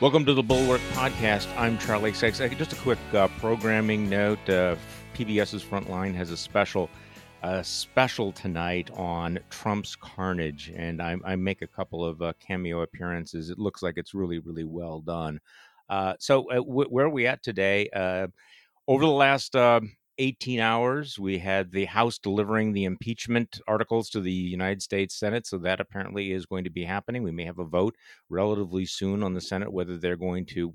Welcome to the Bulwark Podcast. I'm Charlie Sykes. Just a quick programming note. PBS's Frontline has a special tonight on Trump's carnage, and I make a couple of cameo appearances. It looks like it's really, really well done. So where are we at today? Over the last 18 hours, we had the House delivering the impeachment articles to the United States Senate. So that apparently is going to be happening. We may have a vote relatively soon on the Senate, what they're going to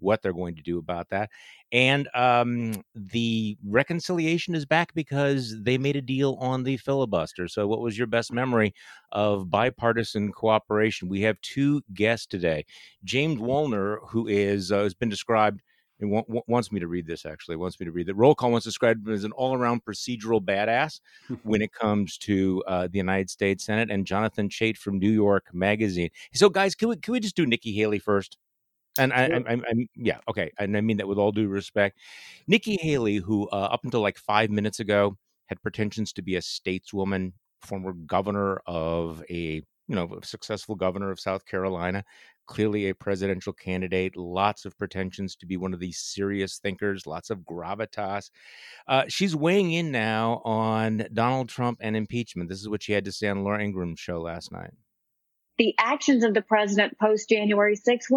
do about that. And the reconciliation is back because they made a deal on the filibuster. So what was your best memory of bipartisan cooperation? We have two guests today. James Wallner, who is has been described wants me to read that. Roll Call once described him as an all-around procedural badass when it comes to the United States Senate, and Jonathan Chait from New York Magazine. So, guys, can we just do Nikki Haley first? And sure. Okay. And I mean that with all due respect. Nikki Haley, who up until like 5 minutes ago had pretensions to be a stateswoman, former governor of successful governor of South Carolina, clearly a presidential candidate, lots of pretensions to be one of these serious thinkers, lots of gravitas. She's weighing in now on Donald Trump and impeachment. This is what she had to say on Laura Ingram's show last night. The actions of the president post-January 6th,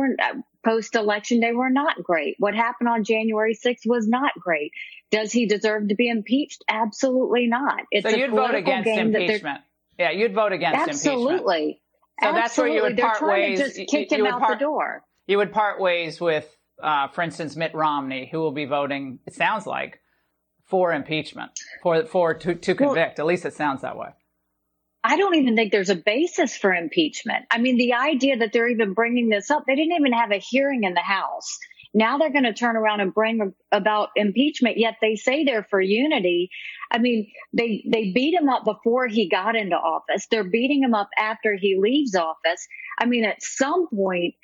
post-election day, were not great. What happened on January 6th was not great. Does he deserve to be impeached? Absolutely not. It's so you'd vote against impeachment. Yeah, you'd vote against impeachment. Absolutely. So that's where you would part ways. Just kick him out the door. You would part ways with, for instance, Mitt Romney, who will be voting, it sounds like, for impeachment, to convict. At least it sounds that way. I don't even think there's a basis for impeachment. I mean, the idea that they're even bringing this up, they didn't even have a hearing in the House. Now they're going to turn around and bring about impeachment, yet they say they're for unity. I mean, they beat him up before he got into office. They're beating him up after he leaves office. I mean, at some point,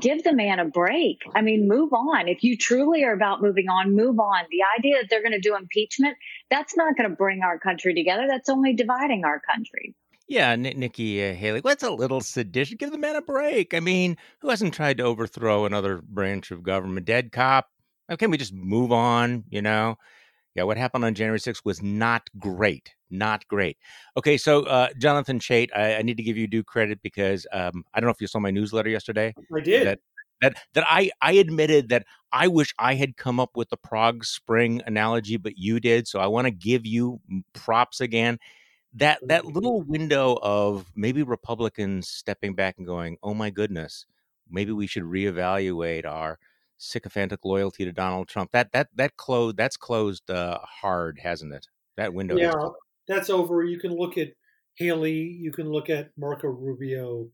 give the man a break. I mean, move on. If you truly are about moving on, move on. The idea that they're going to do impeachment, that's not going to bring our country together. That's only dividing our country. Yeah, Nikki Haley, that's a little sedition. Give the man a break. I mean, who hasn't tried to overthrow another branch of government? Dead cop. Can we just move on, Yeah, what happened on January 6th was not great. Not great. Okay, so Jonathan Chait, I need to give you due credit because I don't know if you saw my newsletter yesterday. I did. That I admitted that I wish I had come up with the Prague Spring analogy, but you did. So I want to give you props again. That little window of maybe Republicans stepping back and going, oh, my goodness, maybe we should reevaluate our sycophantic loyalty to Donald Trump. That's closed hard, hasn't it? That window. Yeah, that's over. You can look at Haley. You can look at Marco Rubio.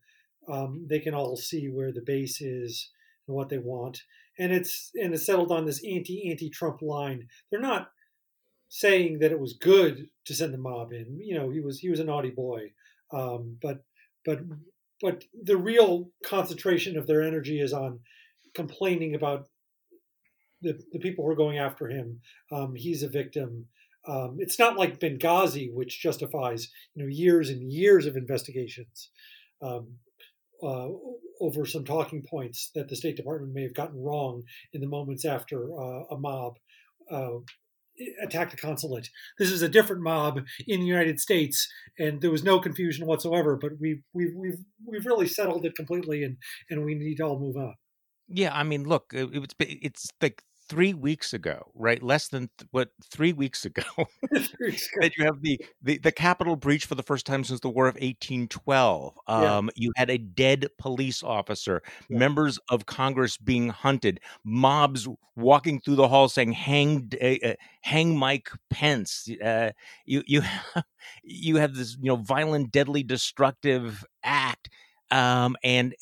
They can all see where the base is and what they want. And it's settled on this anti-Trump line. They're not saying that it was good to send the mob in. He was a naughty boy. But the real concentration of their energy is on complaining about the people who are going after him. He's a victim. It's not like Benghazi, which justifies years and years of investigations over some talking points that the State Department may have gotten wrong in the moments after a mob attacked the consulate. This is a different mob in the United States, and there was no confusion whatsoever. But we've really settled it completely, and we need to all move on. Yeah, look, it's like 3 weeks ago, right? Less than 3 weeks ago that you have the Capitol breach for the first time since the War of 1812. You had a dead police officer, members of Congress being hunted, mobs walking through the hall saying "Hang Mike Pence." You have this violent, deadly, destructive act, and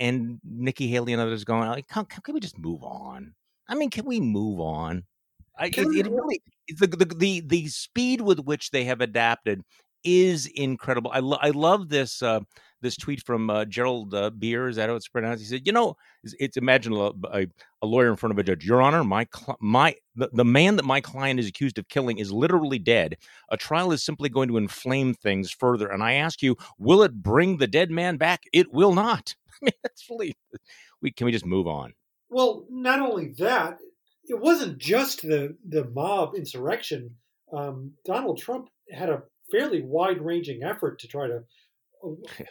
Nikki Haley and others going, "Can we just move on?" Can we move on? The speed with which they have adapted is incredible. I love this this tweet from Gerald Beer. Is that how it's pronounced? He said, imagine a lawyer in front of a judge. Your Honor, the man that my client is accused of killing is literally dead. A trial is simply going to inflame things further. And I ask you, will it bring the dead man back? It will not. That's really. Can we just move on? Well, not only that, it wasn't just the mob insurrection. Donald Trump had a fairly wide-ranging effort to try to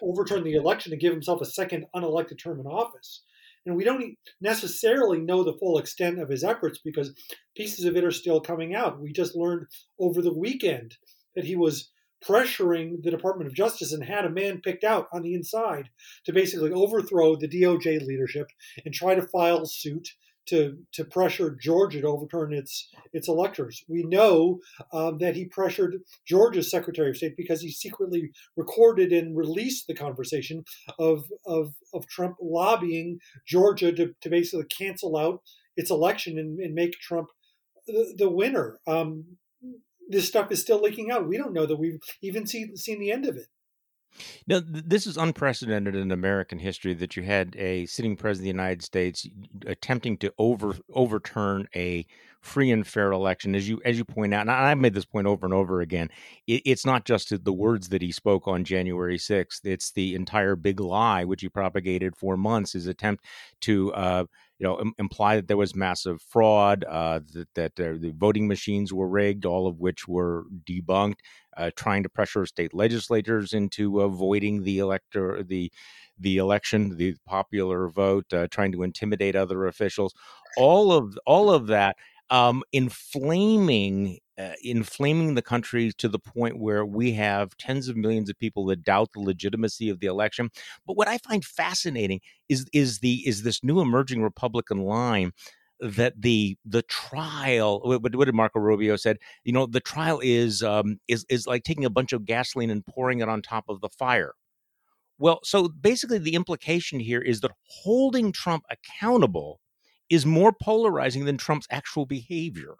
overturn the election and give himself a second unelected term in office. And we don't necessarily know the full extent of his efforts because pieces of it are still coming out. We just learned over the weekend that he was pressuring the Department of Justice and had a man picked out on the inside to basically overthrow the DOJ leadership and try to file suit to pressure Georgia to overturn its electors. We know that he pressured Georgia's Secretary of State because he secretly recorded and released the conversation of Trump lobbying Georgia to basically cancel out its election and make Trump the winner. This stuff is still leaking out. We don't know that we've even seen the end of it. Now, this is unprecedented in American history that you had a sitting president of the United States attempting to overturn a free and fair election. As you point out, and I've made this point over and over again, it's not just the words that he spoke on January 6th. It's the entire big lie, which he propagated for months, his attempt to imply that there was massive fraud, that the voting machines were rigged, all of which were debunked, trying to pressure state legislators into avoiding the election, the popular vote, trying to intimidate other officials, all of that, inflaming the country to the point where we have tens of millions of people that doubt the legitimacy of the election. But what I find fascinating is this new emerging Republican line that the trial. What did Marco Rubio said? You know, the trial is like taking a bunch of gasoline and pouring it on top of the fire. Well, so basically the implication here is that holding Trump accountable is more polarizing than Trump's actual behavior.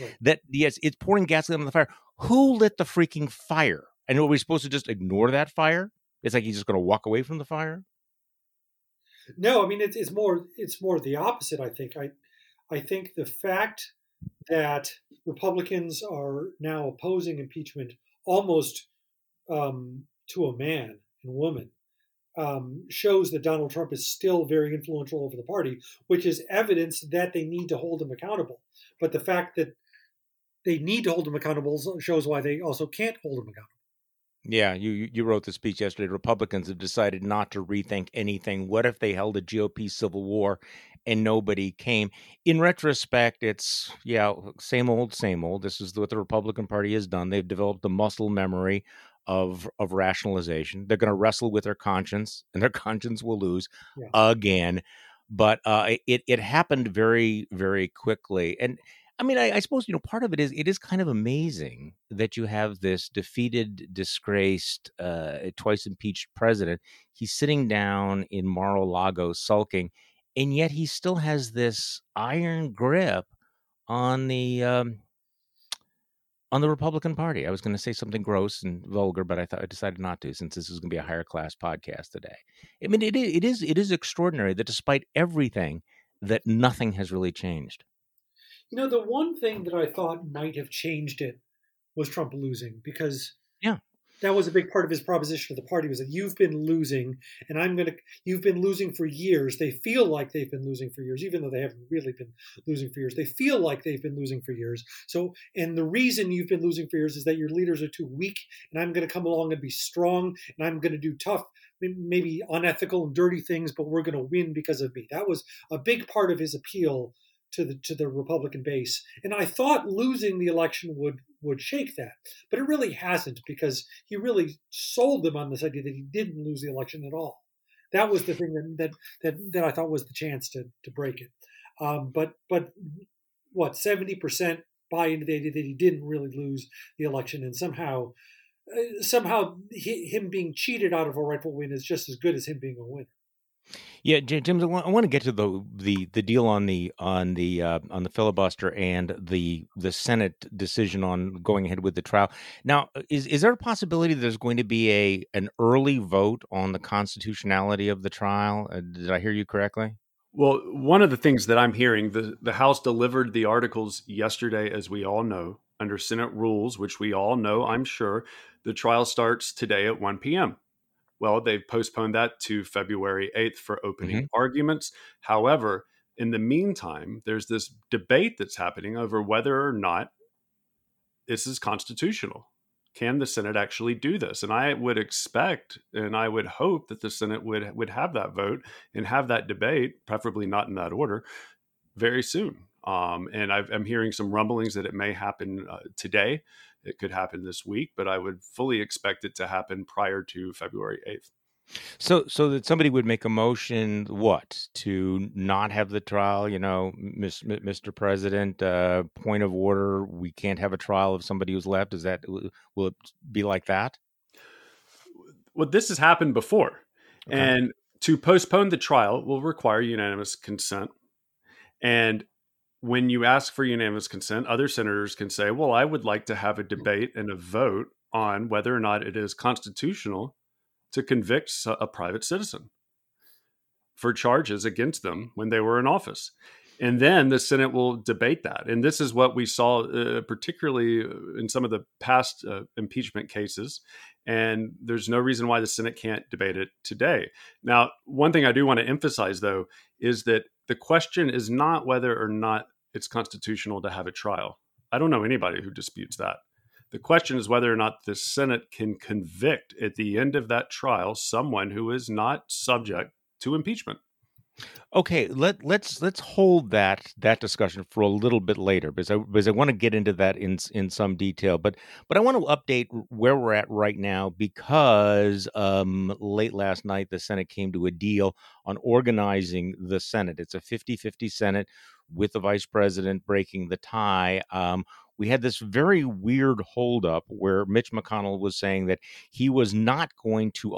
Right. That, yes, it's pouring gasoline on the fire. Who lit the freaking fire? And are we supposed to just ignore that fire? It's like he's just going to walk away from the fire? No, I mean, it's more the opposite, I think. I think the fact that Republicans are now opposing impeachment almost to a man and woman shows that Donald Trump is still very influential over the party, which is evidence that they need to hold him accountable. But the fact that they need to hold him accountable shows why they also can't hold him accountable. Yeah, you wrote the speech yesterday. Republicans have decided not to rethink anything. What if they held a GOP civil war and nobody came? In retrospect, it's, same old, same old. This is what the Republican Party has done. They've developed the muscle memory of rationalization. They're going to wrestle with their conscience, and their conscience will lose again. But it happened very, very quickly. And I mean, I suppose, part of it is kind of amazing that you have this defeated, disgraced, twice impeached president. He's sitting down in Mar-a-Lago sulking, and yet he still has this iron grip on the Republican Party. I was going to say something gross and vulgar, but I decided not to, since this is going to be a higher class podcast today. I mean, it is extraordinary that despite everything, that nothing has really changed. You know, the one thing that I thought might have changed it was Trump losing, because that was a big part of his proposition to the party, was that you've been losing, and you've been losing for years. They feel like they've been losing for years, even though they haven't really been losing for years. They feel like they've been losing for years. So, and the reason you've been losing for years is that your leaders are too weak, and I'm going to come along and be strong, and I'm going to do tough, maybe unethical and dirty things, but we're going to win because of me. That was a big part of his appeal to the Republican base. And I thought losing the election would shake that, but it really hasn't, because he really sold them on this idea that he didn't lose the election at all. That was the thing that I thought was the chance to break it. But what, 70% buy into the idea that he didn't really lose the election, and somehow him being cheated out of a rightful win is just as good as him being a winner. Yeah, James, I want to get to the deal on the filibuster and the Senate decision on going ahead with the trial. Now, is there a possibility there's going to be an early vote on the constitutionality of the trial? Did I hear you correctly? Well, one of the things that I'm hearing, the House delivered the articles yesterday, as we all know, under Senate rules, which we all know, I'm sure. The trial starts today at 1 p.m. Well, they've postponed that to February 8th for opening arguments. However, in the meantime, there's this debate that's happening over whether or not this is constitutional. Can the Senate actually do this? And I would expect and I would hope that the Senate would have that vote and have that debate, preferably not in that order, very soon. And I'm hearing some rumblings that it may happen today. It could happen this week, but I would fully expect it to happen prior to February 8th. So that somebody would make a motion, what, to not have the trial, you know, Mr. President, point of order, we can't have a trial of somebody who's left. Is that, will it be like that? Well, this has happened before. Okay. And to postpone the trial will require unanimous consent. And when you ask for unanimous consent, other senators can say, well, I would like to have a debate and a vote on whether or not it is constitutional to convict a private citizen for charges against them when they were in office. And then the Senate will debate that. And this is what we saw, particularly in some of the past impeachment cases. And there's no reason why the Senate can't debate it today. Now, one thing I do want to emphasize, though, is that the question is not whether or not it's constitutional to have a trial. I don't know anybody who disputes that. The question is whether or not the Senate can convict at the end of that trial someone who is not subject to impeachment. Okay, let's hold that discussion for a little bit later because I want to get into that in some detail. But I want to update where we're at right now because late last night the Senate came to a deal on organizing the Senate. It's a 50-50 Senate with the vice president breaking the tie. We had this very weird holdup where Mitch McConnell was saying that he was not going to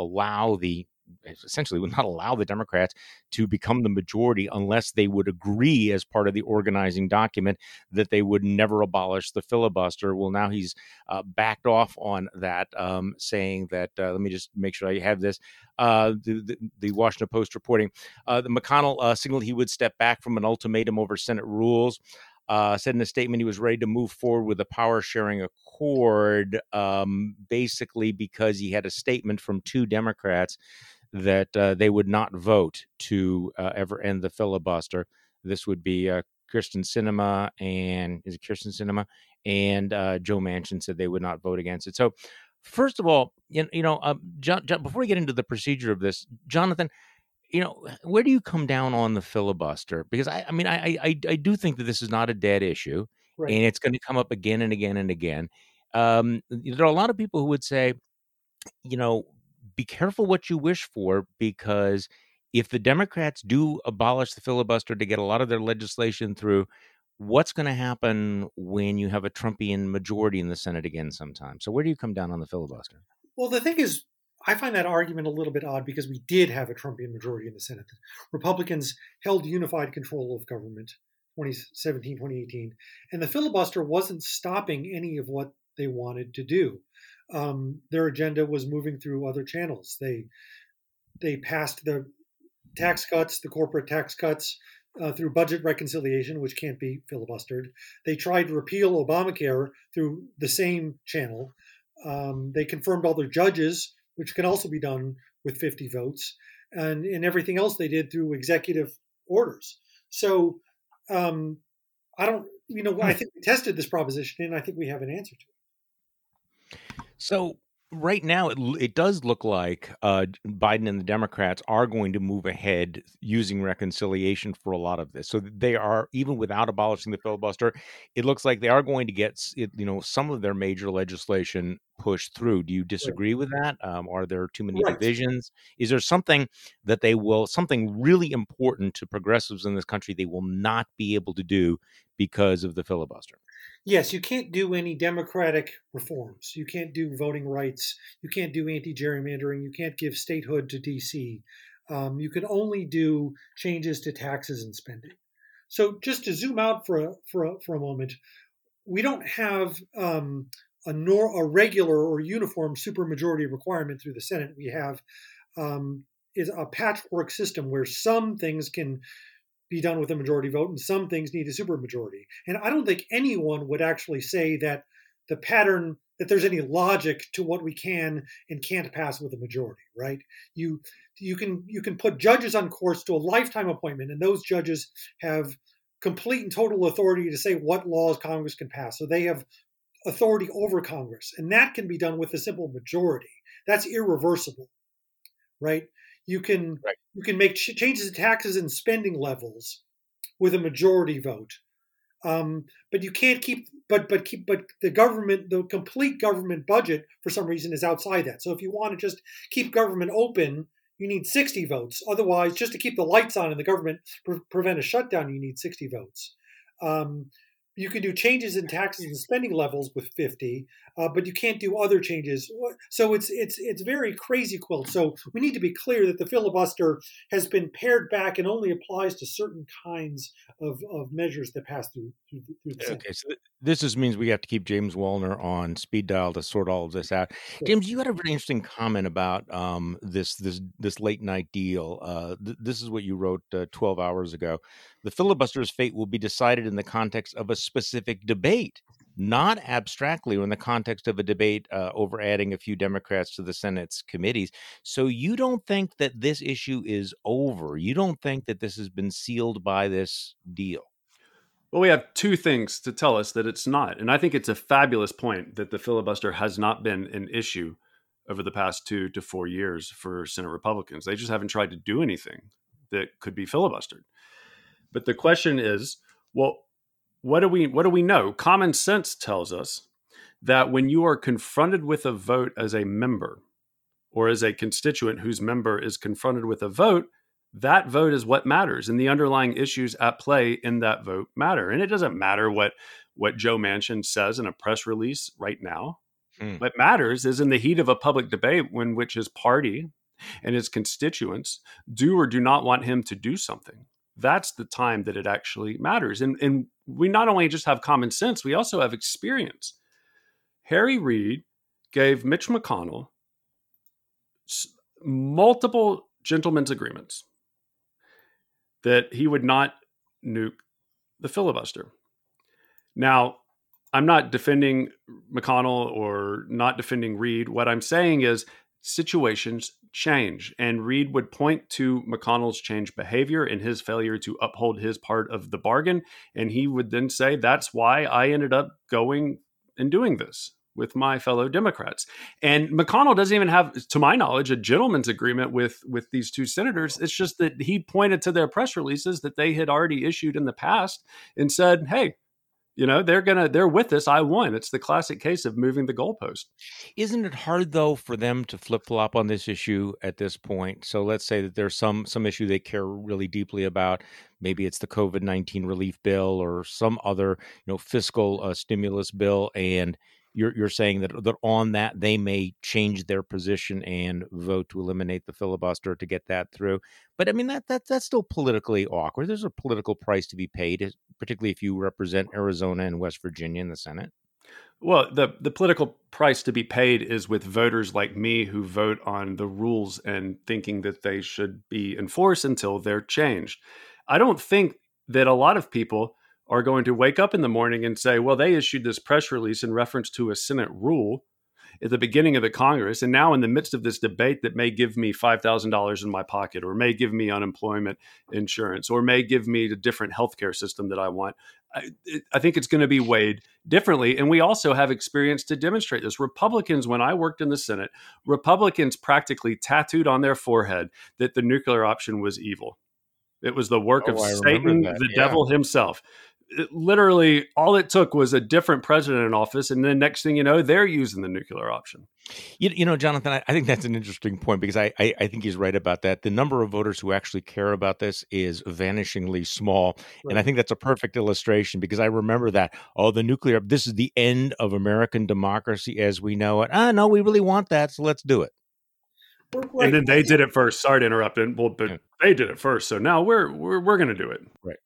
essentially would not allow the Democrats to become the majority unless they would agree as part of the organizing document that they would never abolish the filibuster. Well, now he's backed off on that, saying that, let me just make sure I have this, the Washington Post reporting, the McConnell signaled he would step back from an ultimatum over Senate rules, said in a statement he was ready to move forward with a power-sharing accord, basically because he had a statement from two Democrats that they would not vote to ever end the filibuster. This would be Kyrsten Sinema and Joe Manchin said they would not vote against it. So, first of all, John, before we get into the procedure of this, Jonathan, you know, where do you come down on the filibuster? Because I mean, I do think that this is not a dead issue, right, and it's going to come up again and again and again. There are a lot of people who would say, you know, be careful what you wish for, because if the Democrats do abolish the filibuster to get a lot of their legislation through, what's going to happen when you have a Trumpian majority in the Senate again sometime? So where do you come down on the filibuster? Well, the thing is, I find that argument a little bit odd because we did have a Trumpian majority in the Senate. Republicans held unified control of government 2017, 2018, and the filibuster wasn't stopping any of what they wanted to do. Their agenda was moving through other channels. They passed the tax cuts, the corporate tax cuts, through budget reconciliation, which can't be filibustered. They tried to repeal Obamacare through the same channel. They confirmed all their judges, which can also be done with 50 votes, and everything else they did through executive orders. So I think we tested this proposition, and I think we have an answer to it. So right now, it does look like Biden and the Democrats are going to move ahead using reconciliation for a lot of this. So they are, even without abolishing the filibuster, it looks like they are going to get, you know, some of their major legislation pushed through. Do you disagree with that? Are there too many divisions? Is there something that they will, something really important to progressives in this country they will not be able to do because of the filibuster? Yes, you can't do any democratic reforms. You can't do voting rights. You can't do anti-gerrymandering. You can't give statehood to D.C. You can only do changes to taxes and spending. So just to zoom out for a moment, we don't have a regular or uniform supermajority requirement through the Senate. We have is a patchwork system where some things can be done with a majority vote and some things need a supermajority. And I don't think anyone would actually say that the pattern that there's any logic to what we can and can't pass with a majority, right? You can put judges on courts to a lifetime appointment, and those judges have complete and total authority to say what laws Congress can pass. So they have authority over Congress, and that can be done with a simple majority. That's irreversible, right? You can make changes to taxes and spending levels with a majority vote. But you can't keep, but the government, the complete government budget for some reason is outside that. So if you want to just keep government open, you need 60 votes. Otherwise, just to keep the lights on and the government prevent a shutdown, you need 60 votes. You can do changes in taxes and spending levels with 50, but you can't do other changes. So it's very crazy quilt. So we need to be clear that the filibuster has been pared back and only applies to certain kinds of measures that pass through the Senate. Okay, so this just means we have to keep James Wallner on speed dial to sort all of this out. James, you had a very interesting comment about this late night deal. This is what you wrote 12 hours ago. The filibuster's fate will be decided in the context of a specific debate, not abstractly or in the context of a debate over adding a few Democrats to the Senate's committees. So you don't think that this issue is over? You don't think that this has been sealed by this deal? Well, we have two things to tell us that it's not. And I think it's a fabulous point that the filibuster has not been an issue over the past 2 to 4 years for Senate Republicans. They just haven't tried to do anything that could be filibustered. But the question is, well, what do we know? Common sense tells us that when you are confronted with a vote as a member or as a constituent whose member is confronted with a vote, that vote is what matters. And the underlying issues at play in that vote matter. And it doesn't matter what Joe Manchin says in a press release right now. What matters is in the heat of a public debate in which his party and his constituents do or do not want him to do something. That's the time that it actually matters. And we not only just have common sense, we also have experience. Harry Reid gave Mitch McConnell multiple gentlemen's agreements that he would not nuke the filibuster. Now, I'm not defending McConnell or not defending Reid. What I'm saying is situations change, and Reid would point to McConnell's changed behavior and his failure to uphold his part of the bargain, and he would then say, that's why I ended up going and doing this with my fellow Democrats. And McConnell doesn't even have, to my knowledge, a gentleman's agreement with these two senators. It's just that he pointed to their press releases that they had already issued in the past and said, hey, you know, they're with us. I won. It's the classic case of moving the goalpost. Isn't it hard, though, for them to flip-flop on this issue at this point? So let's say that there's some issue they care really deeply about. Maybe it's the COVID-19 relief bill or some other, you know, fiscal stimulus bill. And you're saying that on that, they may change their position and vote to eliminate the filibuster to get that through. But I mean, that's still politically awkward. There's a political price to be paid, particularly if you represent Arizona and West Virginia in the Senate. Well, the political price to be paid is with voters like me who vote on the rules and thinking that they should be enforced until they're changed. I don't think that a lot of people are going to wake up in the morning and say, well, they issued this press release in reference to a Senate rule at the beginning of the Congress. And now in the midst of this debate that may give me $5,000 in my pocket or may give me unemployment insurance or may give me a different healthcare system that I want, I think it's going to be weighed differently. And we also have experience to demonstrate this. Republicans, when I worked in the Senate, Republicans practically tattooed on their forehead that the nuclear option was evil. It was the work of Satan, the devil himself. It literally, all it took was a different president in office, and then next thing you know, they're using the nuclear option. You know, Jonathan, I think that's an interesting point because I think he's right about that. The number of voters who actually care about this is vanishingly small, right. And I think that's a perfect illustration because I remember that, the nuclear, this is the end of American democracy as we know it. No, we really want that, so let's do it. Right. And then they did it first. Sorry to interrupt. They did it first, so now we're going to do it. Right.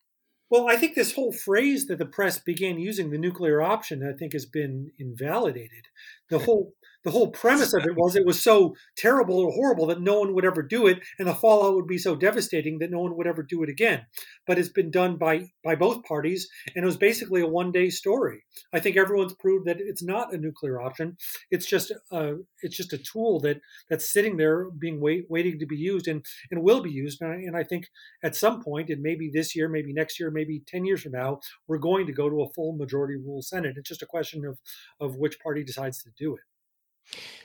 Well, I think this whole phrase that the press began using, the nuclear option, I think has been invalidated. The whole The whole premise of it was so terrible or horrible that no one would ever do it, and the fallout would be so devastating that no one would ever do it again. But it's been done by both parties, and it was basically a one-day story. I think everyone's proved that it's not a nuclear option. It's just a tool that's sitting there being waiting to be used and will be used. And I think at some point, and maybe this year, maybe next year, maybe 10 years from now, we're going to go to a full majority rule Senate. It's just a question of which party decides to do it.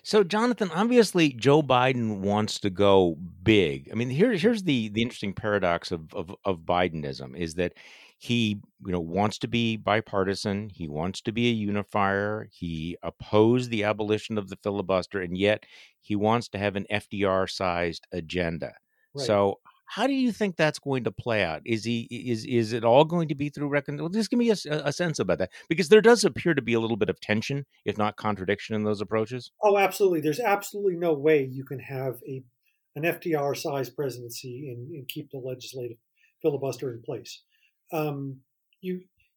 So, Jonathan, obviously, Joe Biden wants to go big. I mean, here's the interesting paradox of Bidenism is that he, wants to be bipartisan. He wants to be a unifier. He opposed the abolition of the filibuster, and yet he wants to have an FDR-sized agenda. Right. So, how do you think that's going to play out? Is it all going to be through reconciliation? Just give me a sense about that, because there does appear to be a little bit of tension, if not contradiction, in those approaches. Oh, absolutely. There's absolutely no way you can have an FDR-sized presidency and keep the legislative filibuster in place.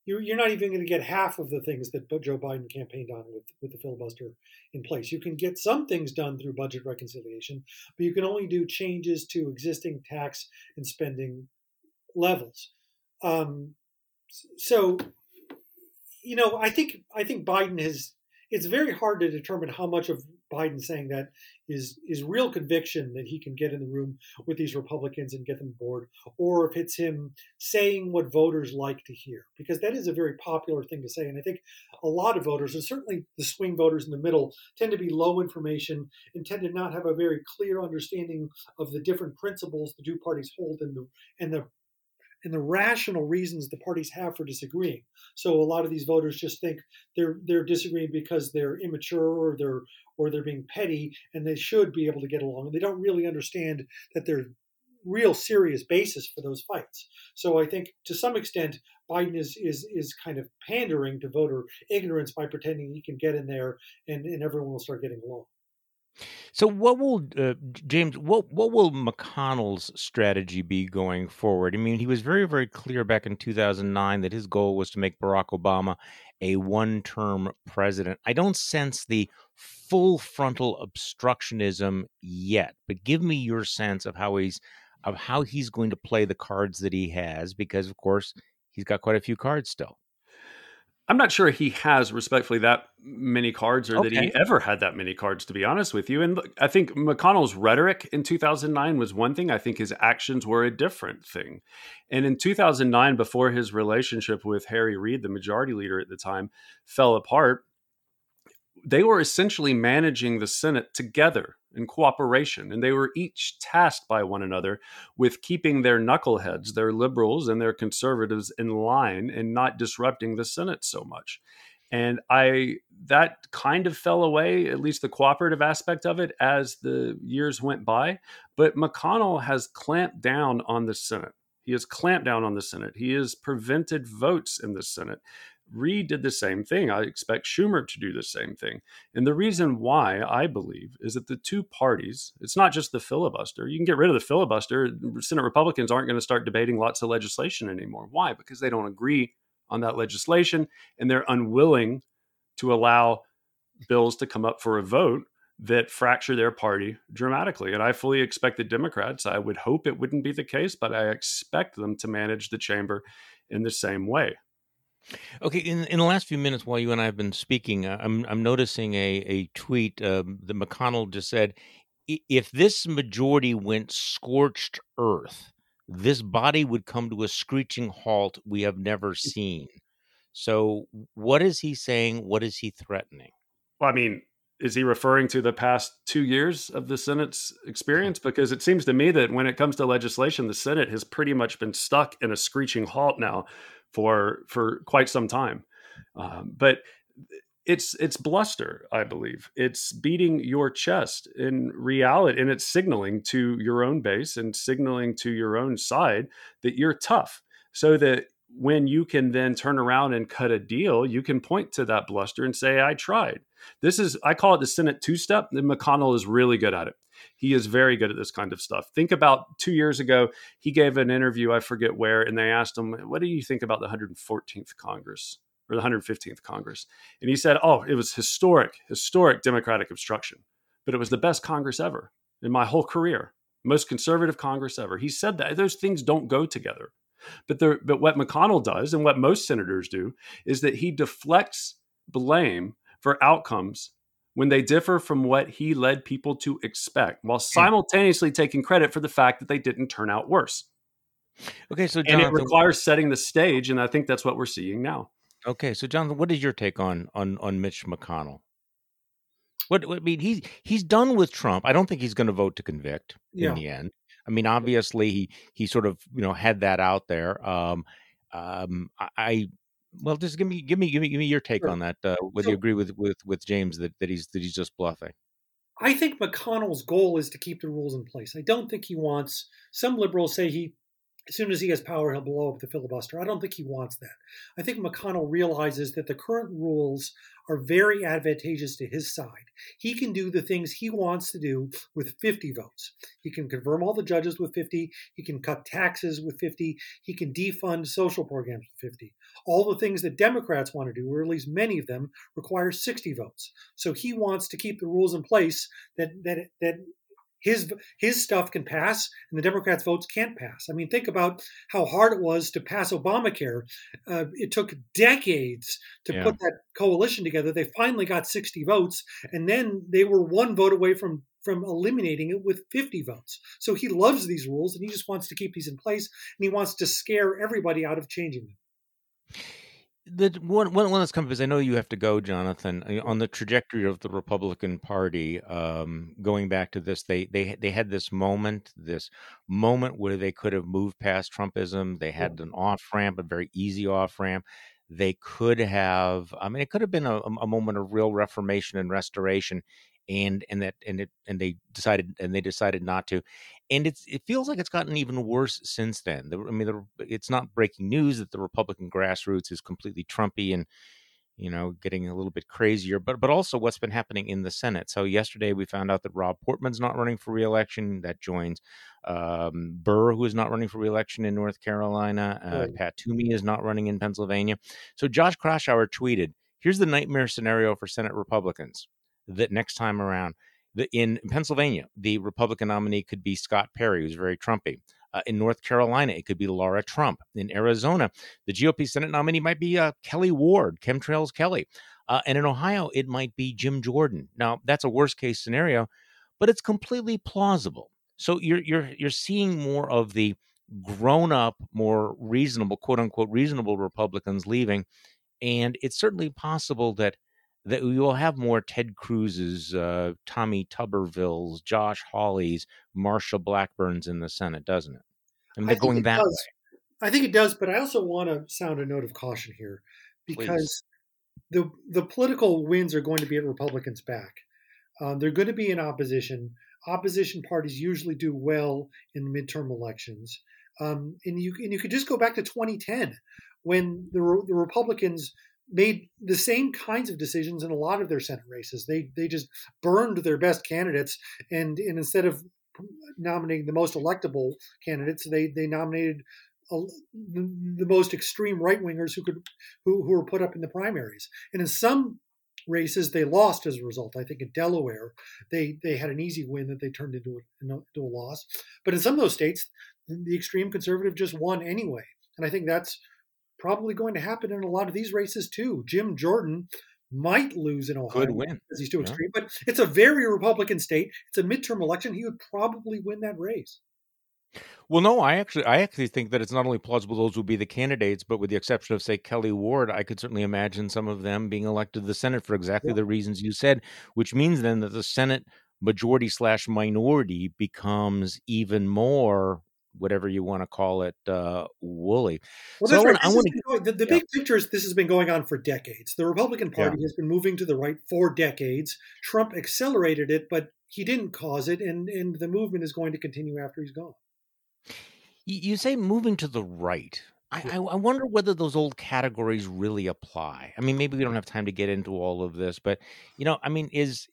You're not even going to get half of the things that Joe Biden campaigned on with the filibuster in place. You can get some things done through budget reconciliation, but you can only do changes to existing tax and spending levels. I think Biden has. It's very hard to determine how much of Biden saying that is real conviction that he can get in the room with these Republicans and get them aboard, or if it's him saying what voters like to hear, because that is a very popular thing to say. And I think a lot of voters, and certainly the swing voters in the middle, tend to be low information and tend to not have a very clear understanding of the different principles the two parties hold and the rational reasons the parties have for disagreeing. So a lot of these voters just think they're disagreeing because they're immature or they're being petty, and they should be able to get along. And they don't really understand that there's real serious basis for those fights. So I think to some extent Biden is kind of pandering to voter ignorance by pretending he can get in there and everyone will start getting along. So what will, James, what will McConnell's strategy be going forward? I mean, he was very, very clear back in 2009 that his goal was to make Barack Obama a one-term president. I don't sense the full frontal obstructionism yet, but give me your sense of how he's going to play the cards that he has, because, of course, he's got quite a few cards still. I'm not sure he has, respectfully, that many cards, or that he ever had that many cards, to be honest with you. And look, I think McConnell's rhetoric in 2009 was one thing. I think his actions were a different thing. And in 2009, before his relationship with Harry Reid, the majority leader at the time, fell apart, they were essentially managing the Senate together in cooperation. And they were each tasked by one another with keeping their knuckleheads, their liberals and their conservatives, in line and not disrupting the Senate so much. And that kind of fell away, at least the cooperative aspect of it, as the years went by. But McConnell has clamped down on the Senate. He has clamped down on the Senate. He has prevented votes in the Senate. Reid did the same thing. I expect Schumer to do the same thing. And the reason why, I believe, is that the two parties, it's not just the filibuster. You can get rid of the filibuster. Senate Republicans aren't going to start debating lots of legislation anymore. Why? Because they don't agree on that legislation, and they're unwilling to allow bills to come up for a vote that fracture their party dramatically. And I fully expect the Democrats, I would hope it wouldn't be the case, but I expect them to manage the chamber in the same way. Okay, in the last few minutes while you and I have been speaking, I'm noticing a tweet that McConnell just said, if this majority went scorched earth, this body would come to a screeching halt we have never seen. So what is he saying? What is he threatening? Well, I mean, is he referring to the past 2 years of the Senate's experience? Because it seems to me that when it comes to legislation, the Senate has pretty much been stuck in a screeching halt now for quite some time. But it's bluster, I believe. It's beating your chest in reality, and it's signaling to your own base and signaling to your own side that you're tough, so that when you can then turn around and cut a deal, you can point to that bluster and say, I tried. I call it the Senate two-step. McConnell is really good at it. He is very good at this kind of stuff. Think about 2 years ago, he gave an interview, I forget where, and they asked him, what do you think about the 114th Congress? or the 115th Congress. And he said, oh, it was historic Democratic obstruction, but it was the best Congress ever in my whole career, most conservative Congress ever. He said that. Those things don't go together. But what McConnell does and what most senators do is that he deflects blame for outcomes when they differ from what he led people to expect, while simultaneously taking credit for the fact that they didn't turn out worse. Okay, so Jonathan, and it requires setting the stage, and I think that's what we're seeing now. Okay, so Jonathan, what is your take on Mitch McConnell? What I mean, he's done with Trump. I don't think he's going to vote to convict in the end. I mean, obviously he sort of, you know, had that out there. Well, just give me your take on that. Whether you agree with James that he's just bluffing. I think McConnell's goal is to keep the rules in place. I don't think he wants. Some liberals say as soon as he has power, he'll blow up the filibuster. I don't think he wants that. I think McConnell realizes that the current rules are very advantageous to his side. He can do the things he wants to do with 50 votes. He can confirm all the judges with 50. He can cut taxes with 50. He can defund social programs with 50. All the things that Democrats want to do, or at least many of them, require 60 votes. So he wants to keep the rules in place that his stuff can pass and the Democrats' votes can't pass. I mean, think about how hard it was to pass Obamacare. It took decades to put that coalition together. They finally got 60 votes, and then they were one vote away from eliminating it with 50 votes. So he loves these rules, and he just wants to keep these in place, and he wants to scare everybody out of changing them. The one that's come up is, I know you have to go, Jonathan, on the trajectory of the Republican Party. Going back to this, they had this moment where they could have moved past Trumpism. They had an off ramp, a very easy off ramp. They could have. I mean, it could have been a moment of real reformation and restoration, and they decided not to. And it feels like it's gotten even worse since then. It's not breaking news that the Republican grassroots is completely Trumpy and, you know, getting a little bit crazier. But also what's been happening in the Senate. So yesterday we found out that Rob Portman's not running for reelection. That joins Burr, who is not running for reelection in North Carolina. Pat Toomey is not running in Pennsylvania. So Josh Krasauer tweeted, "Here's the nightmare scenario for Senate Republicans that next time around." In Pennsylvania, the Republican nominee could be Scott Perry, who's very Trumpy. In North Carolina, it could be Laura Trump. In Arizona, the GOP Senate nominee might be Kelly Ward, Chemtrails Kelly. And in Ohio, it might be Jim Jordan. Now, that's a worst case scenario, but it's completely plausible. So you're seeing more of the grown up, more reasonable, quote unquote, reasonable Republicans leaving. And it's certainly possible that we will have more Ted Cruz's, Tommy Tubervilles, Josh Hawley's, Marsha Blackburns in the Senate, doesn't it? I mean, they're going that way. I think it does, but I also want to sound a note of caution here, because the political winds are going to be at Republicans' back. They're going to be in opposition. Opposition parties usually do well in midterm elections. And you could just go back to 2010 when the Republicans made the same kinds of decisions in a lot of their Senate races. They just burned their best candidates, and instead of nominating the most electable candidates, they nominated the most extreme right-wingers who were put up in the primaries. And in some races, they lost as a result. I think in Delaware, they had an easy win that they turned into a loss. But in some of those states, the extreme conservative just won anyway. And I think that's probably going to happen in a lot of these races too. Jim Jordan might lose in Ohio. Could win. Because he's too extreme, but it's a very Republican state. It's a midterm election. He would probably win that race. Well, no, I actually think that it's not only plausible those will be the candidates, but with the exception of, say, Kelly Ward, I could certainly imagine some of them being elected to the Senate for exactly the reasons you said, which means then that the Senate majority / minority becomes even more, whatever you want to call it, woolly. Well, so the big picture is this has been going on for decades. The Republican Party has been moving to the right for decades. Trump accelerated it, but he didn't cause it, and the movement is going to continue after he's gone. You say moving to the right. I wonder whether those old categories really apply. I mean, maybe we don't have time to get into all of this, but, you know, I mean, is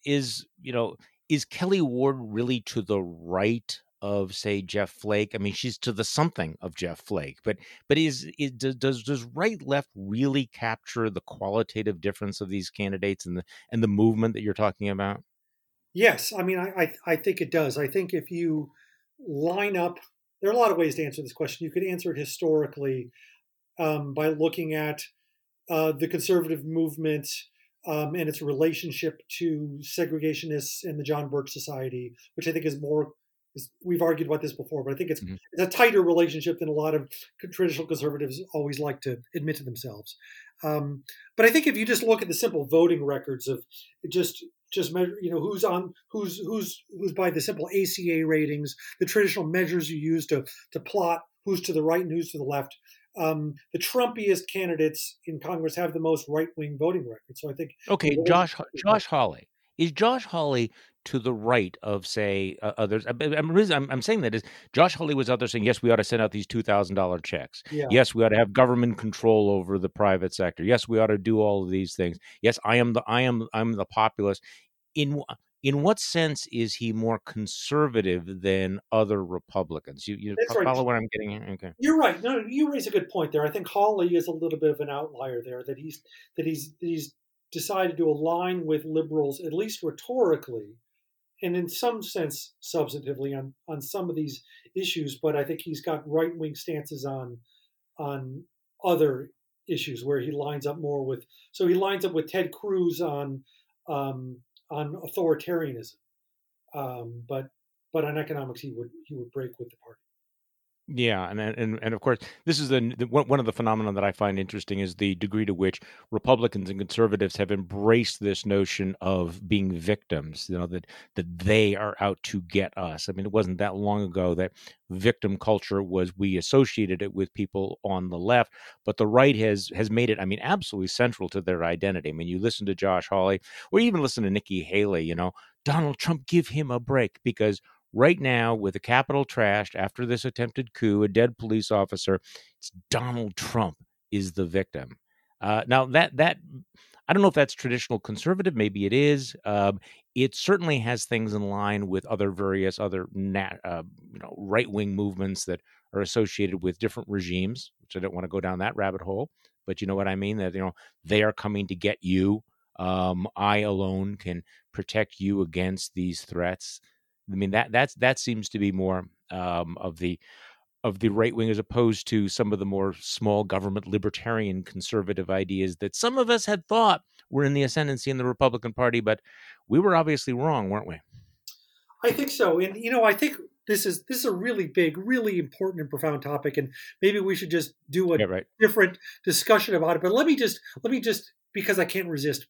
Kelly Ward really to the right of, say, Jeff Flake. I mean, she's to the something of Jeff Flake, but does right-left really capture the qualitative difference of these candidates and the movement that you're talking about? Yes. I mean, I think it does. I think if you line up, there are a lot of ways to answer this question. You could answer it historically by looking at the conservative movement and its relationship to segregationists and the John Birch Society, which I think is more, we've argued about this before, but I think it's a tighter relationship than a lot of traditional conservatives always like to admit to themselves. But I think if you just look at the simple voting records of just measure, you know, who's by the simple ACA ratings, the traditional measures you use to plot who's to the right and who's to the left. The Trumpiest candidates in Congress have the most right-wing voting records. So I think Josh Hawley. Is Josh Hawley to the right of, say, others? I'm saying that is Josh Hawley was out there saying, yes, we ought to send out these $2,000 checks. Yeah. Yes, we ought to have government control over the private sector. Yes, we ought to do all of these things. Yes, I'm the populist. In what sense is he more conservative than other Republicans? You follow what I'm getting at? Okay. You're right. No, you raise a good point there. I think Hawley is a little bit of an outlier there, that he's decided to align with liberals, at least rhetorically, and in some sense substantively on some of these issues. But I think he's got right-wing stances on other issues where he lines up more with. So he lines up with Ted Cruz on authoritarianism, but on economics he would break with the party. Yeah, and of course, this is one of the phenomena that I find interesting is the degree to which Republicans and conservatives have embraced this notion of being victims. You know, that they are out to get us. I mean, it wasn't that long ago that victim culture was, we associated it with people on the left, but the right has made it, I mean, absolutely central to their identity. I mean, you listen to Josh Hawley, or even listen to Nikki Haley. You know, Donald Trump, give him a break, because right now, with the Capitol trashed after this attempted coup, a dead police officer, it's Donald Trump is the victim. Now, that I don't know if that's traditional conservative. Maybe it is. It certainly has things in line with other right-wing movements that are associated with different regimes, which I don't want to go down that rabbit hole. But you know what I mean? That, you know, they are coming to get you. I alone can protect you against these threats. I mean, that seems to be more of the right wing, as opposed to some of the more small government libertarian conservative ideas that some of us had thought were in the ascendancy in the Republican Party, but we were obviously wrong, weren't we? I think so. And, you know, I think this is a really big, really important and profound topic, and maybe we should just do a different discussion about it. But let me just because I can't resist.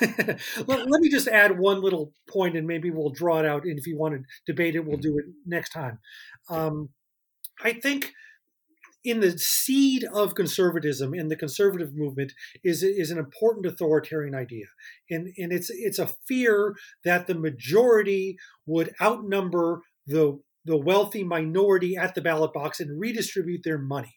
let me just add one little point, and maybe we'll draw it out. And if you want to debate it, we'll do it next time. I think in the seed of conservatism and the conservative movement is an important authoritarian idea. And it's a fear that the majority would outnumber the wealthy minority at the ballot box and redistribute their money.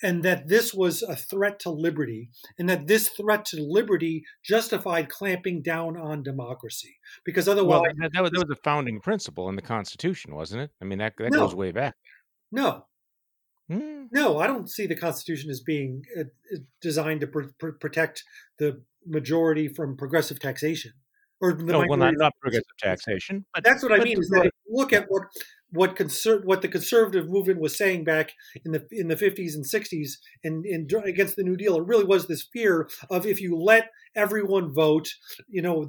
And that this was a threat to liberty, and that this threat to liberty justified clamping down on democracy, because otherwise... Well, that was a founding principle in the Constitution, wasn't it? I mean, that goes way back. No. No, I don't see the Constitution as being designed to protect the majority from progressive taxation. Or not progressive taxation. But that's what I mean, is that if you look at what the conservative movement was saying back in the 50s and 60s and against the New Deal, it really was this fear of, if you let everyone vote, you know,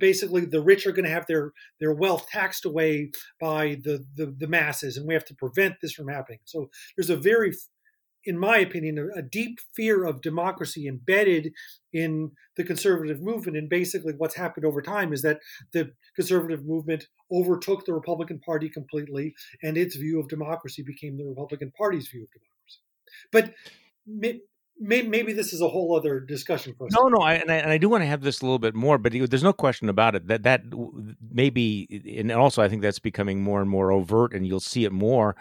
basically the rich are going to have their wealth taxed away by the masses, and we have to prevent this from happening. So there's a very, in my opinion, a deep fear of democracy embedded in the conservative movement. And basically what's happened over time is that the conservative movement overtook the Republican Party completely, and its view of democracy became the Republican Party's view of democracy. But maybe this is a whole other discussion process. No, I do want to have this a little bit more, but there's no question about it that maybe, and also I think that's becoming more and more overt, and you'll see it more,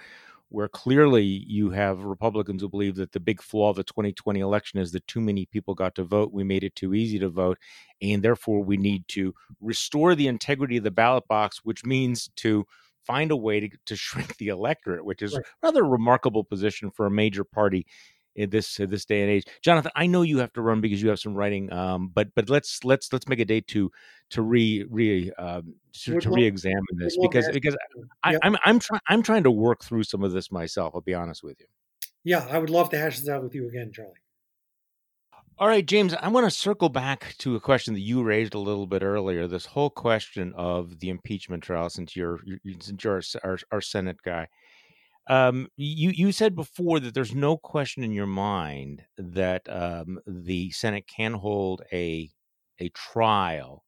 where clearly you have Republicans who believe that the big flaw of the 2020 election is that too many people got to vote. We made it too easy to vote. And therefore, we need to restore the integrity of the ballot box, which means to find a way to shrink the electorate, which is rather a remarkable position for a major party in this day and age. Jonathan, I know you have to run because you have some writing, but let's make a date to reexamine this because I'm trying to work through some of this myself. I'll be honest with you. Yeah, I would love to hash this out with you again, Charlie. All right, James, I want to circle back to a question that you raised a little bit earlier. This whole question of the impeachment trial, since you're our Senate guy. You said before that there's no question in your mind that the Senate can hold a trial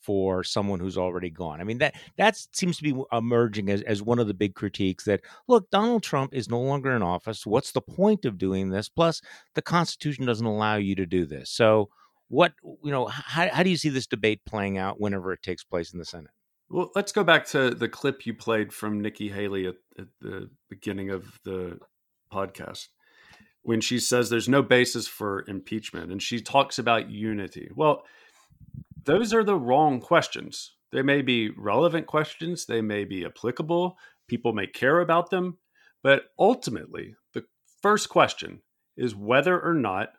for someone who's already gone. I mean, that seems to be emerging as one of the big critiques that, look, Donald Trump is no longer in office. What's the point of doing this? Plus, the Constitution doesn't allow you to do this. So how do you see this debate playing out whenever it takes place in the Senate? Well, let's go back to the clip you played from Nikki Haley at the beginning of the podcast, when she says there's no basis for impeachment, and she talks about unity. Well, those are the wrong questions. They may be relevant questions. They may be applicable. People may care about them. But ultimately, the first question is whether or not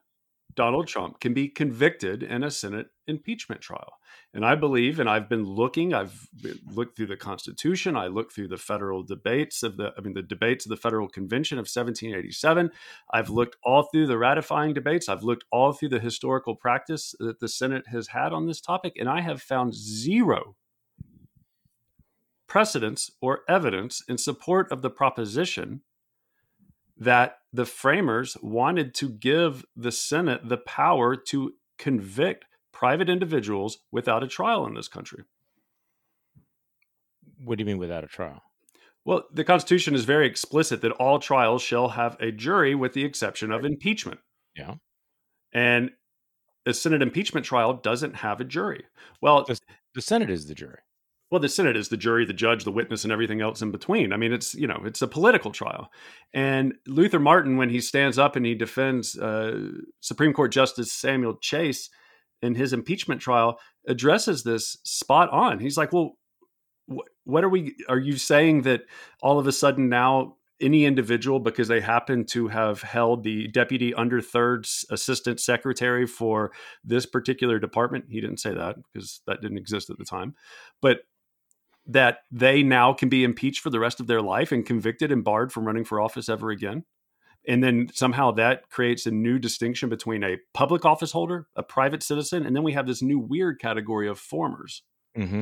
Donald Trump can be convicted in a Senate impeachment trial. And I believe, and I've looked through the Constitution, I looked through the federal debates the debates of the Federal Convention of 1787. I've looked all through the ratifying debates. I've looked all through the historical practice that the Senate has had on this topic. And I have found zero precedents or evidence in support of the proposition that the framers wanted to give the Senate the power to convict private individuals without a trial in this country. What do you mean without a trial? Well, the Constitution is very explicit that all trials shall have a jury with the exception of impeachment. Yeah. And a Senate impeachment trial doesn't have a jury. Well, the Senate is the jury. Well, the Senate is the jury, the judge, the witness, and everything else in between. I mean, it's a political trial. And Luther Martin, when he stands up and he defends Supreme Court Justice Samuel Chase in his impeachment trial, addresses this spot on. He's like, well, are you saying that all of a sudden now any individual, because they happen to have held the deputy under third assistant secretary for this particular department? He didn't say that because that didn't exist at the time. But that they now can be impeached for the rest of their life and convicted and barred from running for office ever again. And then somehow that creates a new distinction between a public office holder, a private citizen, and then we have this new weird category of formers. Mm-hmm.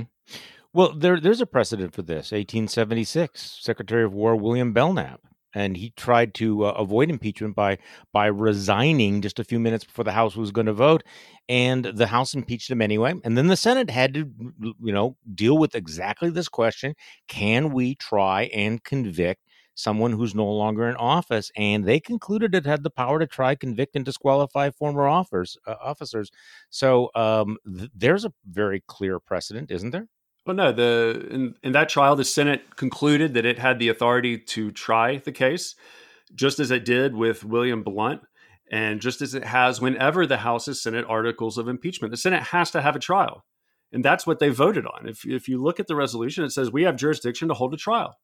Well, there's a precedent for this. 1876, Secretary of War William Belknap. And he tried to avoid impeachment by resigning just a few minutes before the House was going to vote. And the House impeached him anyway. And then the Senate had to, deal with exactly this question. Can we try and convict someone who's no longer in office? And they concluded it had the power to try, convict, and disqualify former officers. So there's a very clear precedent, isn't there? Well, no, in that trial, the Senate concluded that it had the authority to try the case, just as it did with William Blunt, and just as it has whenever the House's Senate articles of impeachment. The Senate has to have a trial, and that's what they voted on. If you look at the resolution, it says we have jurisdiction to hold a trial.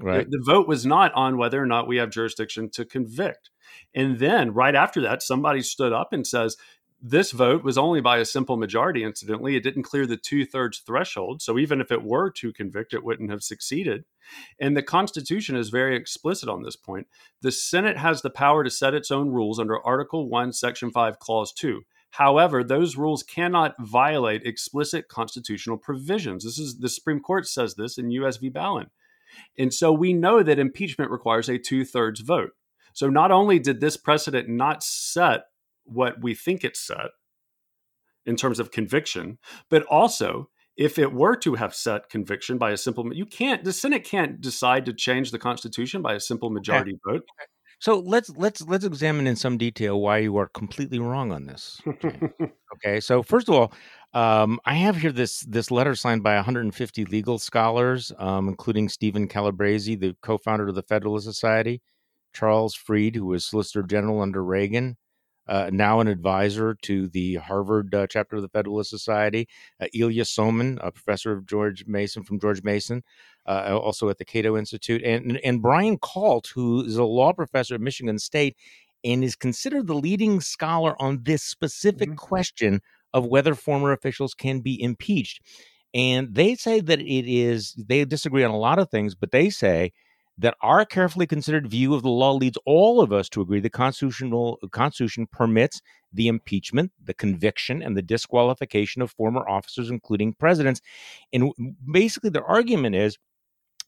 Right. The vote was not on whether or not we have jurisdiction to convict. And then right after that, somebody stood up and says, this vote was only by a simple majority, incidentally. It didn't clear the 2/3 threshold. So even if it were to convict, it wouldn't have succeeded. And the Constitution is very explicit on this point. The Senate has the power to set its own rules under Article 1, Section 5, Clause 2. However, those rules cannot violate explicit constitutional provisions. This is the Supreme Court says this in U.S. v. Ballin. And so we know that impeachment requires a 2/3 vote. So not only did this precedent not set what we think it's set in terms of conviction, but also if it were to have set conviction by a simple, the Senate can't decide to change the Constitution by a simple majority vote. Okay. So let's examine in some detail why you are completely wrong on this. Okay. So first of all, I have here this letter signed by 150 legal scholars, including Stephen Calabresi, the co-founder of the Federalist Society, Charles Fried, who was Solicitor General under Reagan, now an advisor to the Harvard chapter of the Federalist Society, Ilya Soman, a professor of George Mason from George Mason, also at the Cato Institute, and Brian Kalt, who is a law professor at Michigan State and is considered the leading scholar on this specific question of whether former officials can be impeached. And they say that it is, they disagree on a lot of things, but they say that our carefully considered view of the law leads all of us to agree the Constitution permits the impeachment, the conviction, and the disqualification of former officers, including presidents. And basically their argument is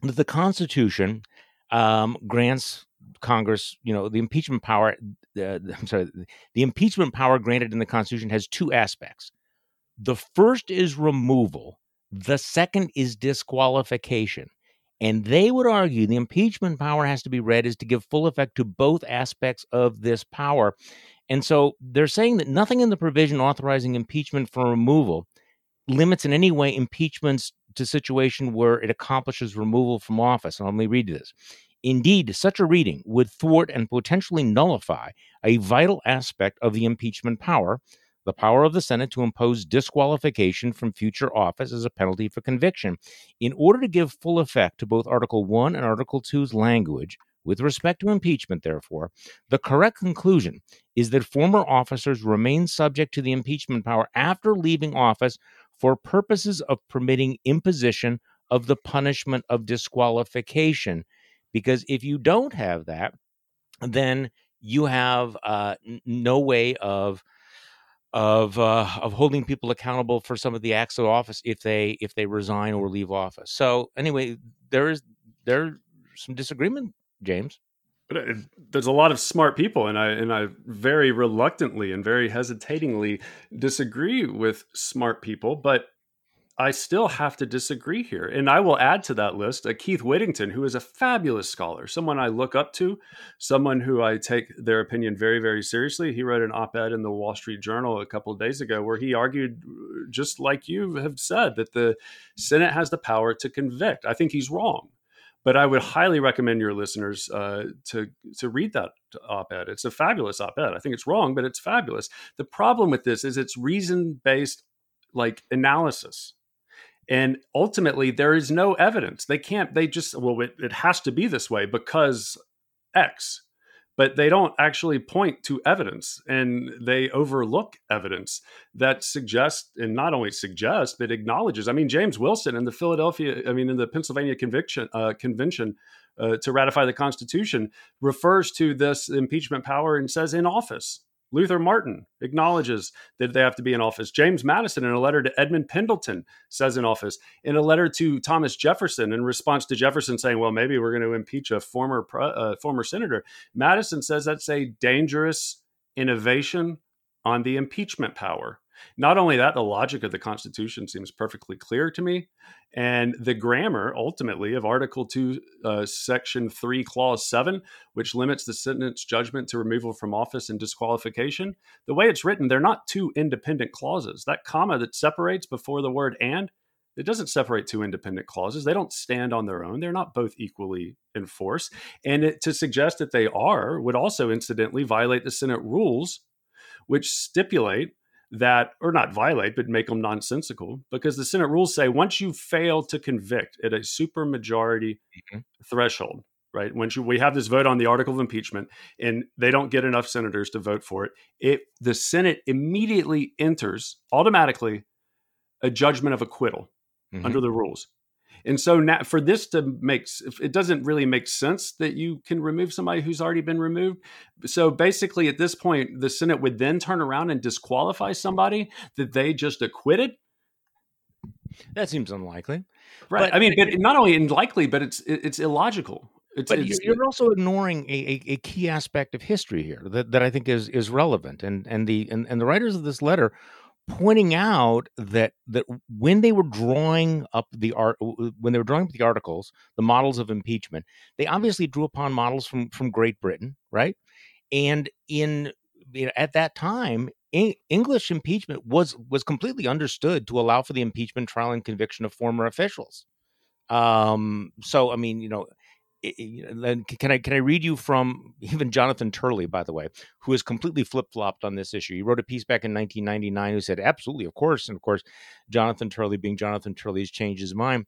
that the Constitution grants Congress, you know, the impeachment power, the impeachment power granted in the Constitution has two aspects. The first is removal. The second is disqualification. And they would argue the impeachment power has to be read as to give full effect to both aspects of this power. And so they're saying that nothing in the provision authorizing impeachment for removal limits in any way impeachments to situation where it accomplishes removal from office. And let me read this. Indeed, such a reading would thwart and potentially nullify a vital aspect of the impeachment power, the power of the Senate to impose disqualification from future office as a penalty for conviction. In order to give full effect to both Article 1 and Article 2's language with respect to impeachment, therefore, the correct conclusion is that former officers remain subject to the impeachment power after leaving office for purposes of permitting imposition of the punishment of disqualification. Because if you don't have that, then you have no way of holding people accountable for some of the acts of office if they resign or leave office. So anyway, there's some disagreement, James. But there's a lot of smart people, and I very reluctantly and very hesitatingly disagree with smart people, but I still have to disagree here. And I will add to that list Keith Whittington, who is a fabulous scholar, someone I look up to, someone who I take their opinion very, very seriously. He wrote an op-ed in the Wall Street Journal a couple of days ago where he argued, just like you have said, that the Senate has the power to convict. I think he's wrong. But I would highly recommend your listeners to read that op-ed. It's a fabulous op-ed. I think it's wrong, but it's fabulous. The problem with this is it's reason-based analysis. And ultimately, there is no evidence. It has to be this way because X, but they don't actually point to evidence, and they overlook evidence that suggests, and not only suggests, but acknowledges. I mean, James Wilson in the Pennsylvania Convention to ratify the Constitution refers to this impeachment power and says in office. Luther Martin acknowledges that they have to be in office. James Madison, in a letter to Edmund Pendleton, says in office. In a letter to Thomas Jefferson, in response to Jefferson saying, well, maybe we're going to impeach a former senator, Madison says that's a dangerous innovation on the impeachment power. Not only that, the logic of the Constitution seems perfectly clear to me. And the grammar, ultimately, of Article 2, Section 3, Clause 7, which limits the Senate's judgment to removal from office and disqualification, the way it's written, they're not two independent clauses. That comma that separates before the word and, it doesn't separate two independent clauses. They don't stand on their own. They're not both equally in force. And to suggest that they are would also, incidentally, violate the Senate rules, which stipulate that, or not violate, but make them nonsensical, because the Senate rules say once you fail to convict at a supermajority threshold, right? Once we have this vote on the article of impeachment and they don't get enough senators to vote for it, the Senate immediately enters automatically a judgment of acquittal under the rules. And so now for this to make, it doesn't really make sense that you can remove somebody who's already been removed. So basically at this point, the Senate would then turn around and disqualify somebody that they just acquitted. That seems unlikely. Right. But, I mean, but not only unlikely, but it's illogical. You're also ignoring a key aspect of history here that I think is relevant. And the writers of this letter pointing out that when they were drawing up the articles, the models of impeachment, they obviously drew upon models from Great Britain, right? And at that time, English impeachment was completely understood to allow for the impeachment, trial, and conviction of former officials. So, I mean, And can I read you from even Jonathan Turley, by the way, who has completely flip-flopped on this issue. He wrote a piece back in 1999 who said, absolutely, of course. And of course, Jonathan Turley, being Jonathan Turley, has changed his mind.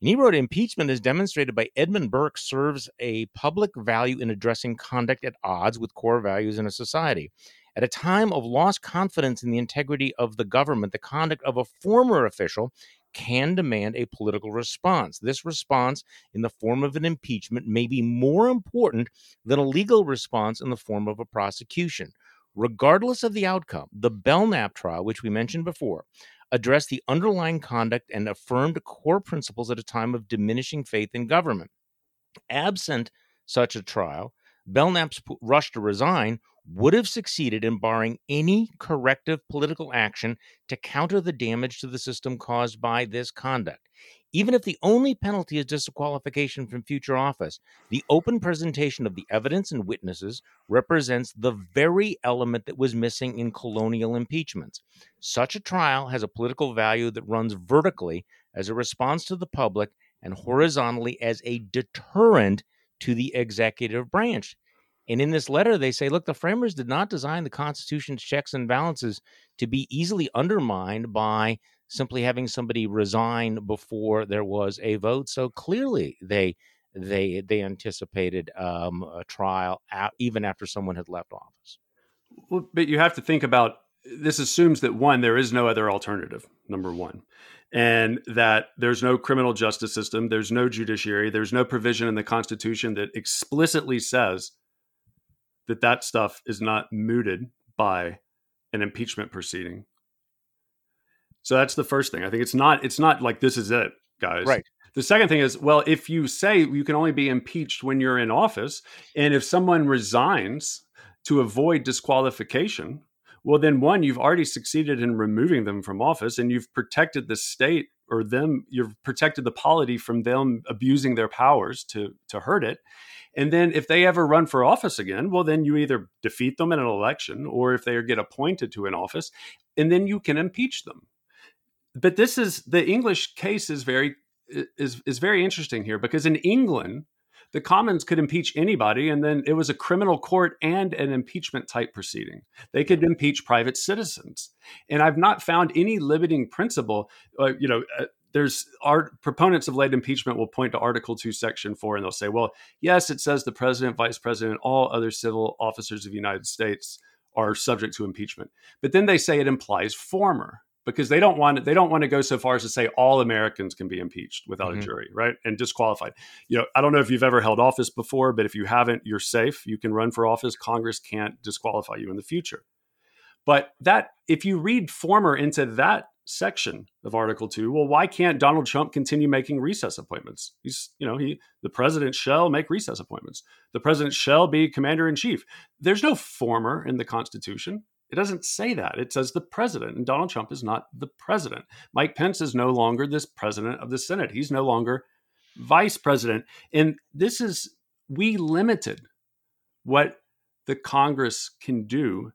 And he wrote, impeachment as demonstrated by Edmund Burke serves a public value in addressing conduct at odds with core values in a society. At a time of lost confidence in the integrity of the government, the conduct of a former official can demand a political response. This response in the form of an impeachment may be more important than a legal response in the form of a prosecution. Regardless of the outcome, the Belknap trial, which we mentioned before, addressed the underlying conduct and affirmed core principles at a time of diminishing faith in government. Absent such a trial, Belknap's rush to resign would have succeeded in barring any corrective political action to counter the damage to the system caused by this conduct. Even if the only penalty is disqualification from future office, the open presentation of the evidence and witnesses represents the very element that was missing in colonial impeachments. Such a trial has a political value that runs vertically as a response to the public and horizontally as a deterrent to the executive branch. And in this letter, they say, look, the framers did not design the Constitution's checks and balances to be easily undermined by simply having somebody resign before there was a vote. So clearly they anticipated a trial even after someone had left office. Well, but you have to think about, this assumes that, one, there is no other alternative, number one, and that there's no criminal justice system, there's no judiciary, there's no provision in the Constitution that explicitly says that stuff is not mooted by an impeachment proceeding. So that's the first thing. I think it's not like this is it, guys. Right. The second thing is, well, if you say you can only be impeached when you're in office, and if someone resigns to avoid disqualification, well, then one, you've already succeeded in removing them from office, and you've protected the state or them. You've protected the polity from them abusing their powers to hurt it. And then if they ever run for office again, well, then you either defeat them in an election, or if they get appointed to an office, and then you can impeach them. But this is, the English case is very interesting here, because in England, the Commons could impeach anybody, and then it was a criminal court and an impeachment type proceeding. They could impeach private citizens. And I've not found any limiting principle, there's our proponents of late impeachment will point to Article 2, Section 4, and they'll say, well, yes, it says the president, vice president, all other civil officers of the United States are subject to impeachment. But then they say it implies former, because they don't want to go so far as to say all Americans can be impeached without a jury, right? And disqualified. I don't know if you've ever held office before, but if you haven't, you're safe. You can run for office. Congress can't disqualify you in the future. But that, if you read former into that section of Article 2, well, why can't Donald Trump continue making recess appointments? The president shall make recess appointments. The president shall be commander in chief. There's no former in the Constitution. It doesn't say that. It says the president, and Donald Trump is not the president. Mike Pence is no longer this president of the Senate. He's no longer vice president. And this is, we limited what the Congress can do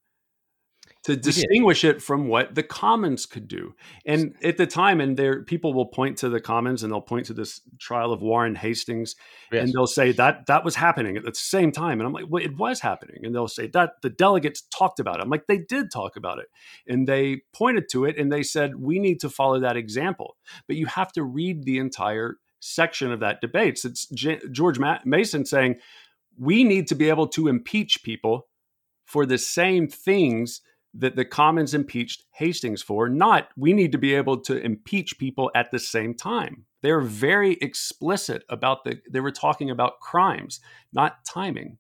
to distinguish it from what the Commons could do. And at the time, and there, people will point to the Commons and they'll point to this trial of Warren Hastings, and they'll say that was happening at the same time. And I'm like, well, it was happening. And they'll say that the delegates talked about it. I'm like, they did talk about it. And they pointed to it and they said, we need to follow that example. But you have to read the entire section of that debate. So it's George Mason saying, we need to be able to impeach people for the same things that the Commons impeached Hastings for, not we need to be able to impeach people at the same time. They're very explicit about they were talking about crimes, not timing.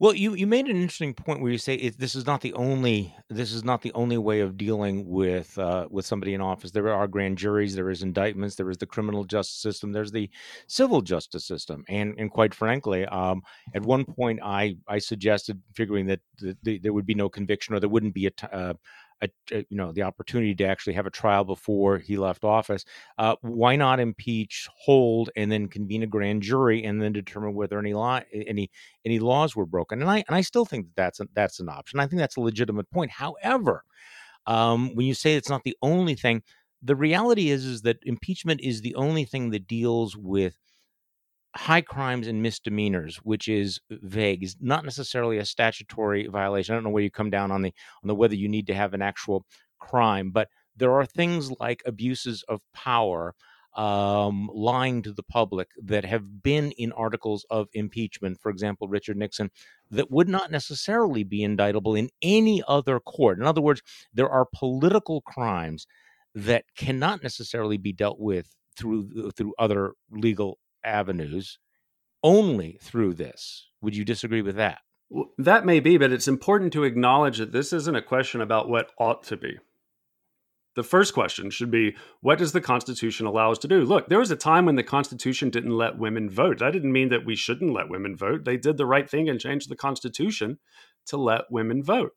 Well, you made an interesting point where you say this is not the only way of dealing with somebody in office. There are grand juries, there is indictments, there is the criminal justice system, there's the civil justice system, and quite frankly, at one point I suggested figuring that there would be no conviction, or there wouldn't be the opportunity to actually have a trial before he left office. Why not impeach, hold, and then convene a grand jury and then determine whether any laws were broken? And I still think that's an option. I think that's a legitimate point. However, when you say it's not the only thing, the reality is that impeachment is the only thing that deals with high crimes and misdemeanors, which is vague, is not necessarily a statutory violation. I don't know where you come down on the whether you need to have an actual crime, but there are things like abuses of power, lying to the public that have been in articles of impeachment, for example, Richard Nixon, that would not necessarily be indictable in any other court. In other words, there are political crimes that cannot necessarily be dealt with through other legal avenues, only through this. Would you disagree with that? Well, that may be, but it's important to acknowledge that this isn't a question about what ought to be. The first question should be, what does the Constitution allow us to do? Look, there was a time when the Constitution didn't let women vote. That didn't mean that we shouldn't let women vote. They did the right thing and changed the Constitution to let women vote.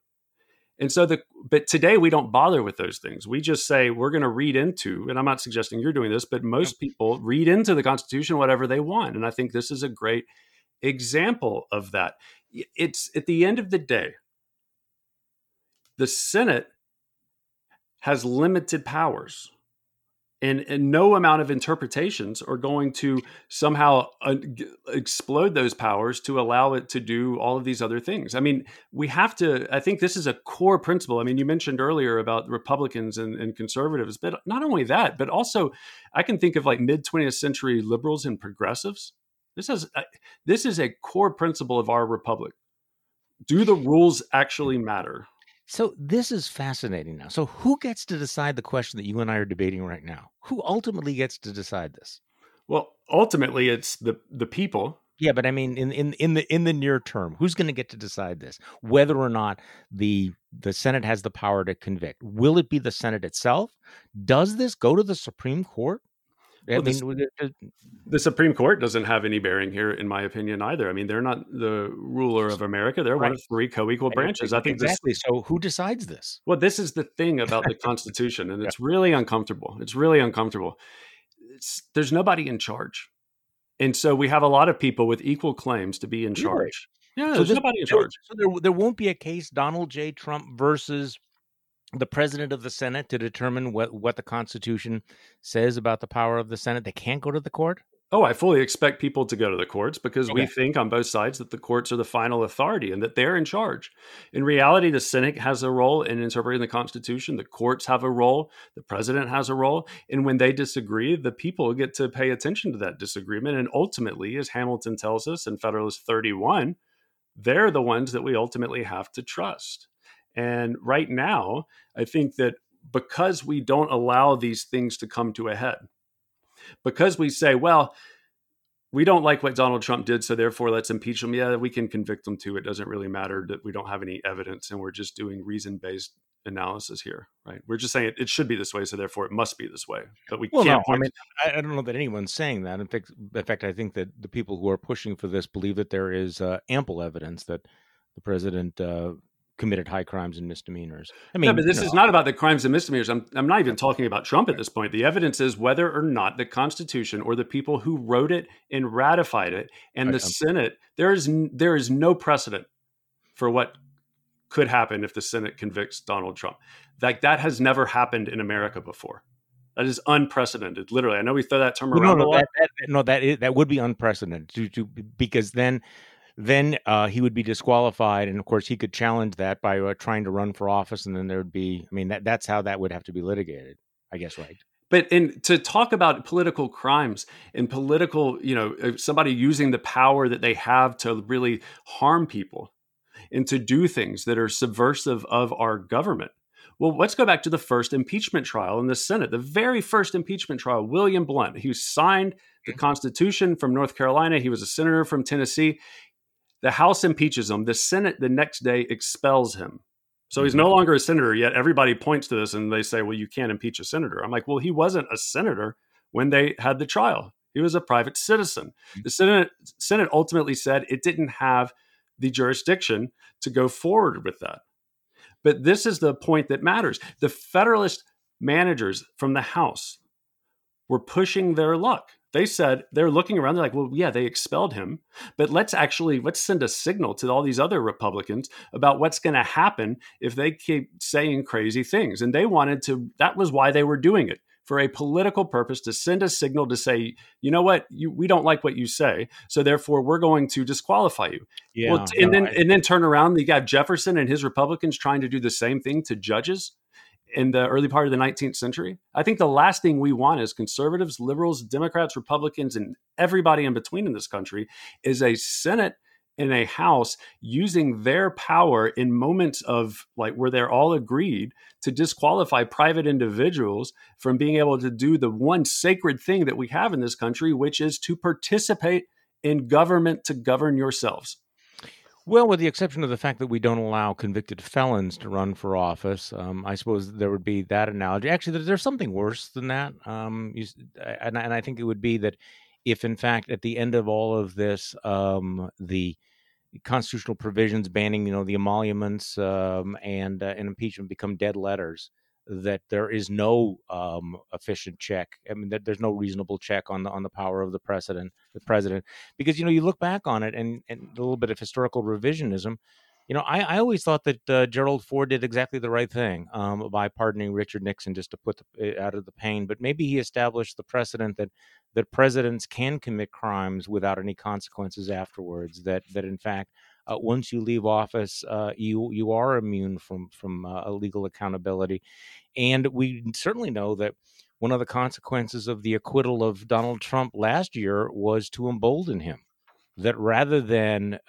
And so, but today we don't bother with those things. We just say we're going to read into, and I'm not suggesting you're doing this, but most people read into the Constitution whatever they want. And I think this is a great example of that. It's at the end of the day, the Senate has limited powers, and no amount of interpretations are going to somehow explode those powers to allow it to do all of these other things. I mean, we have to, I think this is a core principle. I mean, you mentioned earlier about Republicans and conservatives, but not only that, but also I can think of like mid 20th century liberals and progressives. This is a core principle of our republic. Do the rules actually matter? So this is fascinating now. So who gets to decide the question that you and I are debating right now? Who ultimately gets to decide this? Well, ultimately, it's the people. Yeah, but I mean, in the near term, who's going to get to decide this? Whether or not the Senate has the power to convict? Will it be the Senate itself? Does this go to the Supreme Court? The Supreme Court doesn't have any bearing here, in my opinion, either. I mean, they're not the ruler of America. They're one of three co-equal branches. I think exactly. So who decides this? Well, this is the thing about the Constitution, and it's really uncomfortable. There's nobody in charge. And so we have a lot of people with equal claims to be in charge. Yeah, so there's nobody in charge. So there won't be a case, Donald J. Trump versus the president of the Senate, to determine what the Constitution says about the power of the Senate. They can't go to the court? Oh, I fully expect people to go to the courts because we think on both sides that the courts are the final authority and that they're in charge. In reality, the Senate has a role in interpreting the Constitution. The courts have a role. The president has a role. And when they disagree, the people get to pay attention to that disagreement. And ultimately, as Hamilton tells us in Federalist 31, they're the ones that we ultimately have to trust. And right now, I think that because we don't allow these things to come to a head, because we say, well, we don't like what Donald Trump did, so therefore let's impeach him. Yeah, we can convict him too. It doesn't really matter that we don't have any evidence and we're just doing reason-based analysis here, right? We're just saying it should be this way, so therefore it must be this way. But we can't. No, I mean, I don't know that anyone's saying that. In fact, I think that the people who are pushing for this believe that there is ample evidence that the president committed high crimes and misdemeanors. I mean, but this is not about the crimes and misdemeanors. I'm not even talking about Trump at this point. The evidence is whether or not the Constitution or the people who wrote it and ratified it and the Senate, there is no precedent for what could happen if the Senate convicts Donald Trump. Like that has never happened in America before. That is unprecedented. Literally. I know we throw that term around a lot. That would be unprecedented because then he would be disqualified. And of course, he could challenge that by trying to run for office. And then there would be, I mean, that's how that would have to be litigated, I guess, right? But to talk about political crimes and political, somebody using the power that they have to really harm people and to do things that are subversive of our government. Well, let's go back to the first impeachment trial in the Senate, the very first impeachment trial, William Blunt, who signed the Constitution from North Carolina. He was a senator from Tennessee. The House impeaches him. The Senate the next day expels him. So he's no longer a senator, yet everybody points to this and they say, well, you can't impeach a senator. I'm like, well, he wasn't a senator when they had the trial. He was a private citizen. The Senate ultimately said it didn't have the jurisdiction to go forward with that. But this is the point that matters. The Federalist managers from the House were pushing their luck. They said, they're looking around, they're like, well, yeah, they expelled him, but let's send a signal to all these other Republicans about what's going to happen if they keep saying crazy things. And they wanted to, that was why they were doing it. for a political purpose to send a signal to say, you know what, we don't like what you say, so therefore we're going to disqualify you. Yeah, well, and then turn around, you got Jefferson and his Republicans trying to do the same thing to judges in the early part of the 19th century. I think the last thing we want as conservatives, liberals, Democrats, Republicans, and everybody in between in this country is a Senate in a house using their power in moments of like where they're all agreed to disqualify private individuals from being able to do the one sacred thing that we have in this country, which is to participate in government to govern yourselves. Well, with the exception of the fact that we don't allow convicted felons to run for office, I suppose there would be that analogy. Actually, there's something worse than that. And I think it would be that if, in fact, at the end of all of this, the constitutional provisions banning, the emoluments and impeachment become dead letters, that there is no efficient check. I mean, there's no reasonable check on the power of the president, because, you look back on it and a little bit of historical revisionism. I always thought that Gerald Ford did exactly the right thing by pardoning Richard Nixon just to put out of the pain. But maybe he established the precedent that presidents can commit crimes without any consequences afterwards, that in fact, once you leave office, you are immune from legal accountability. And we certainly know that one of the consequences of the acquittal of Donald Trump last year was to embolden him, that rather than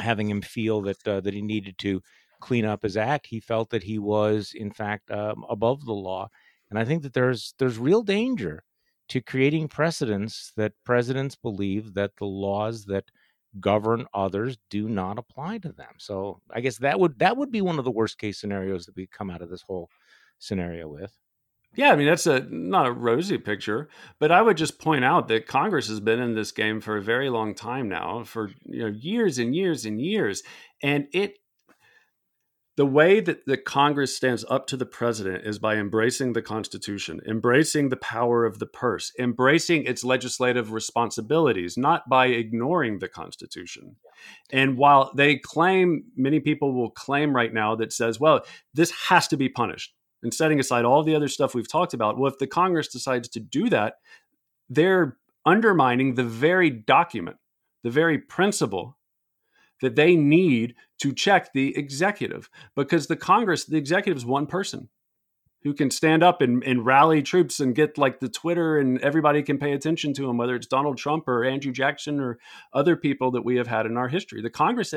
having him feel that he needed to clean up his act, he felt that he was, in fact, above the law. And I think that there's real danger to creating precedents that presidents believe that the laws that govern others do not apply to them. So I guess that would be one of the worst case scenarios that we come out of this whole scenario with. Yeah, I mean, that's not a rosy picture, but I would just point out that Congress has been in this game for a very long time now, for years and years and years. And the way that the Congress stands up to the president is by embracing the Constitution, embracing the power of the purse, embracing its legislative responsibilities, not by ignoring the Constitution. And while many people will claim right now that says, well, this has to be punished, and setting aside all the other stuff we've talked about, well, if the Congress decides to do that, they're undermining the very document, the very principle that they need to check the executive. Because the executive is one person who can stand up and rally troops and get like the Twitter and everybody can pay attention to him, whether it's Donald Trump or Andrew Jackson or other people that we have had in our history. The Congress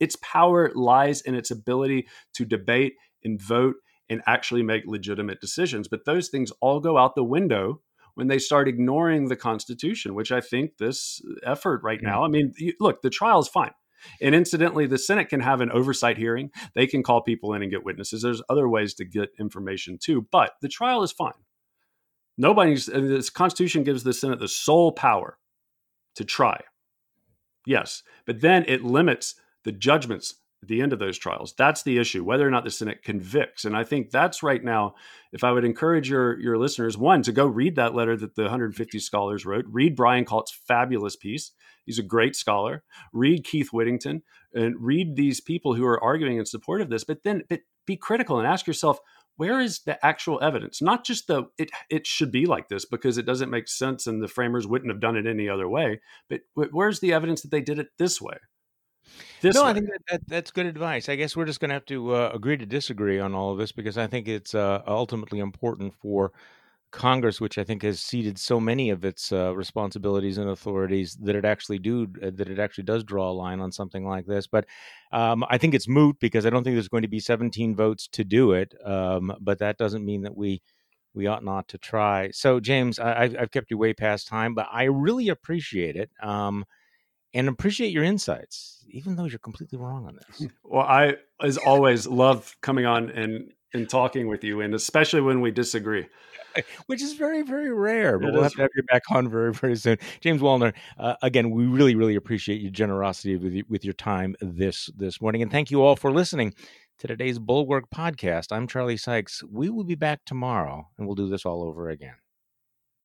its power lies in its ability to debate and vote and actually make legitimate decisions. But those things all go out the window when they start ignoring the Constitution, which I think this effort right now, I mean, look, the trial's fine. And incidentally, the Senate can have an oversight hearing. They can call people in and get witnesses. There's other ways to get information too, but the trial is fine. This Constitution gives the Senate the sole power to try. Yes, but then it limits the judgments at the end of those trials. That's the issue, whether or not the Senate convicts. And I think that's right now, if I would encourage your listeners, one, to go read that letter that the 150 scholars wrote, read Brian Kalt's fabulous piece. He's a great scholar. Read Keith Whittington and read these people who are arguing in support of this, but be critical and ask yourself, where is the actual evidence? Not just it should be like this because it doesn't make sense and the framers wouldn't have done it any other way, but where's the evidence that they did it this way? I think that's good advice. I guess we're just going to have to agree to disagree on all of this, because I think it's ultimately important for Congress, which I think has ceded so many of its responsibilities and authorities that it actually does draw a line on something like this. But I think it's moot because I don't think there's going to be 17 votes to do it. But that doesn't mean that we ought not to try. So, James, I've kept you way past time, but I really appreciate it. And appreciate your insights, even though you're completely wrong on this. Well, I, as always, love coming on and talking with you, and especially when we disagree. Which is very, very rare, but we'll have to have you back on very, very soon. James Wallner, again, we really, really appreciate your generosity with your time this morning. And thank you all for listening to today's Bulwark podcast. I'm Charlie Sykes. We will be back tomorrow, and we'll do this all over again.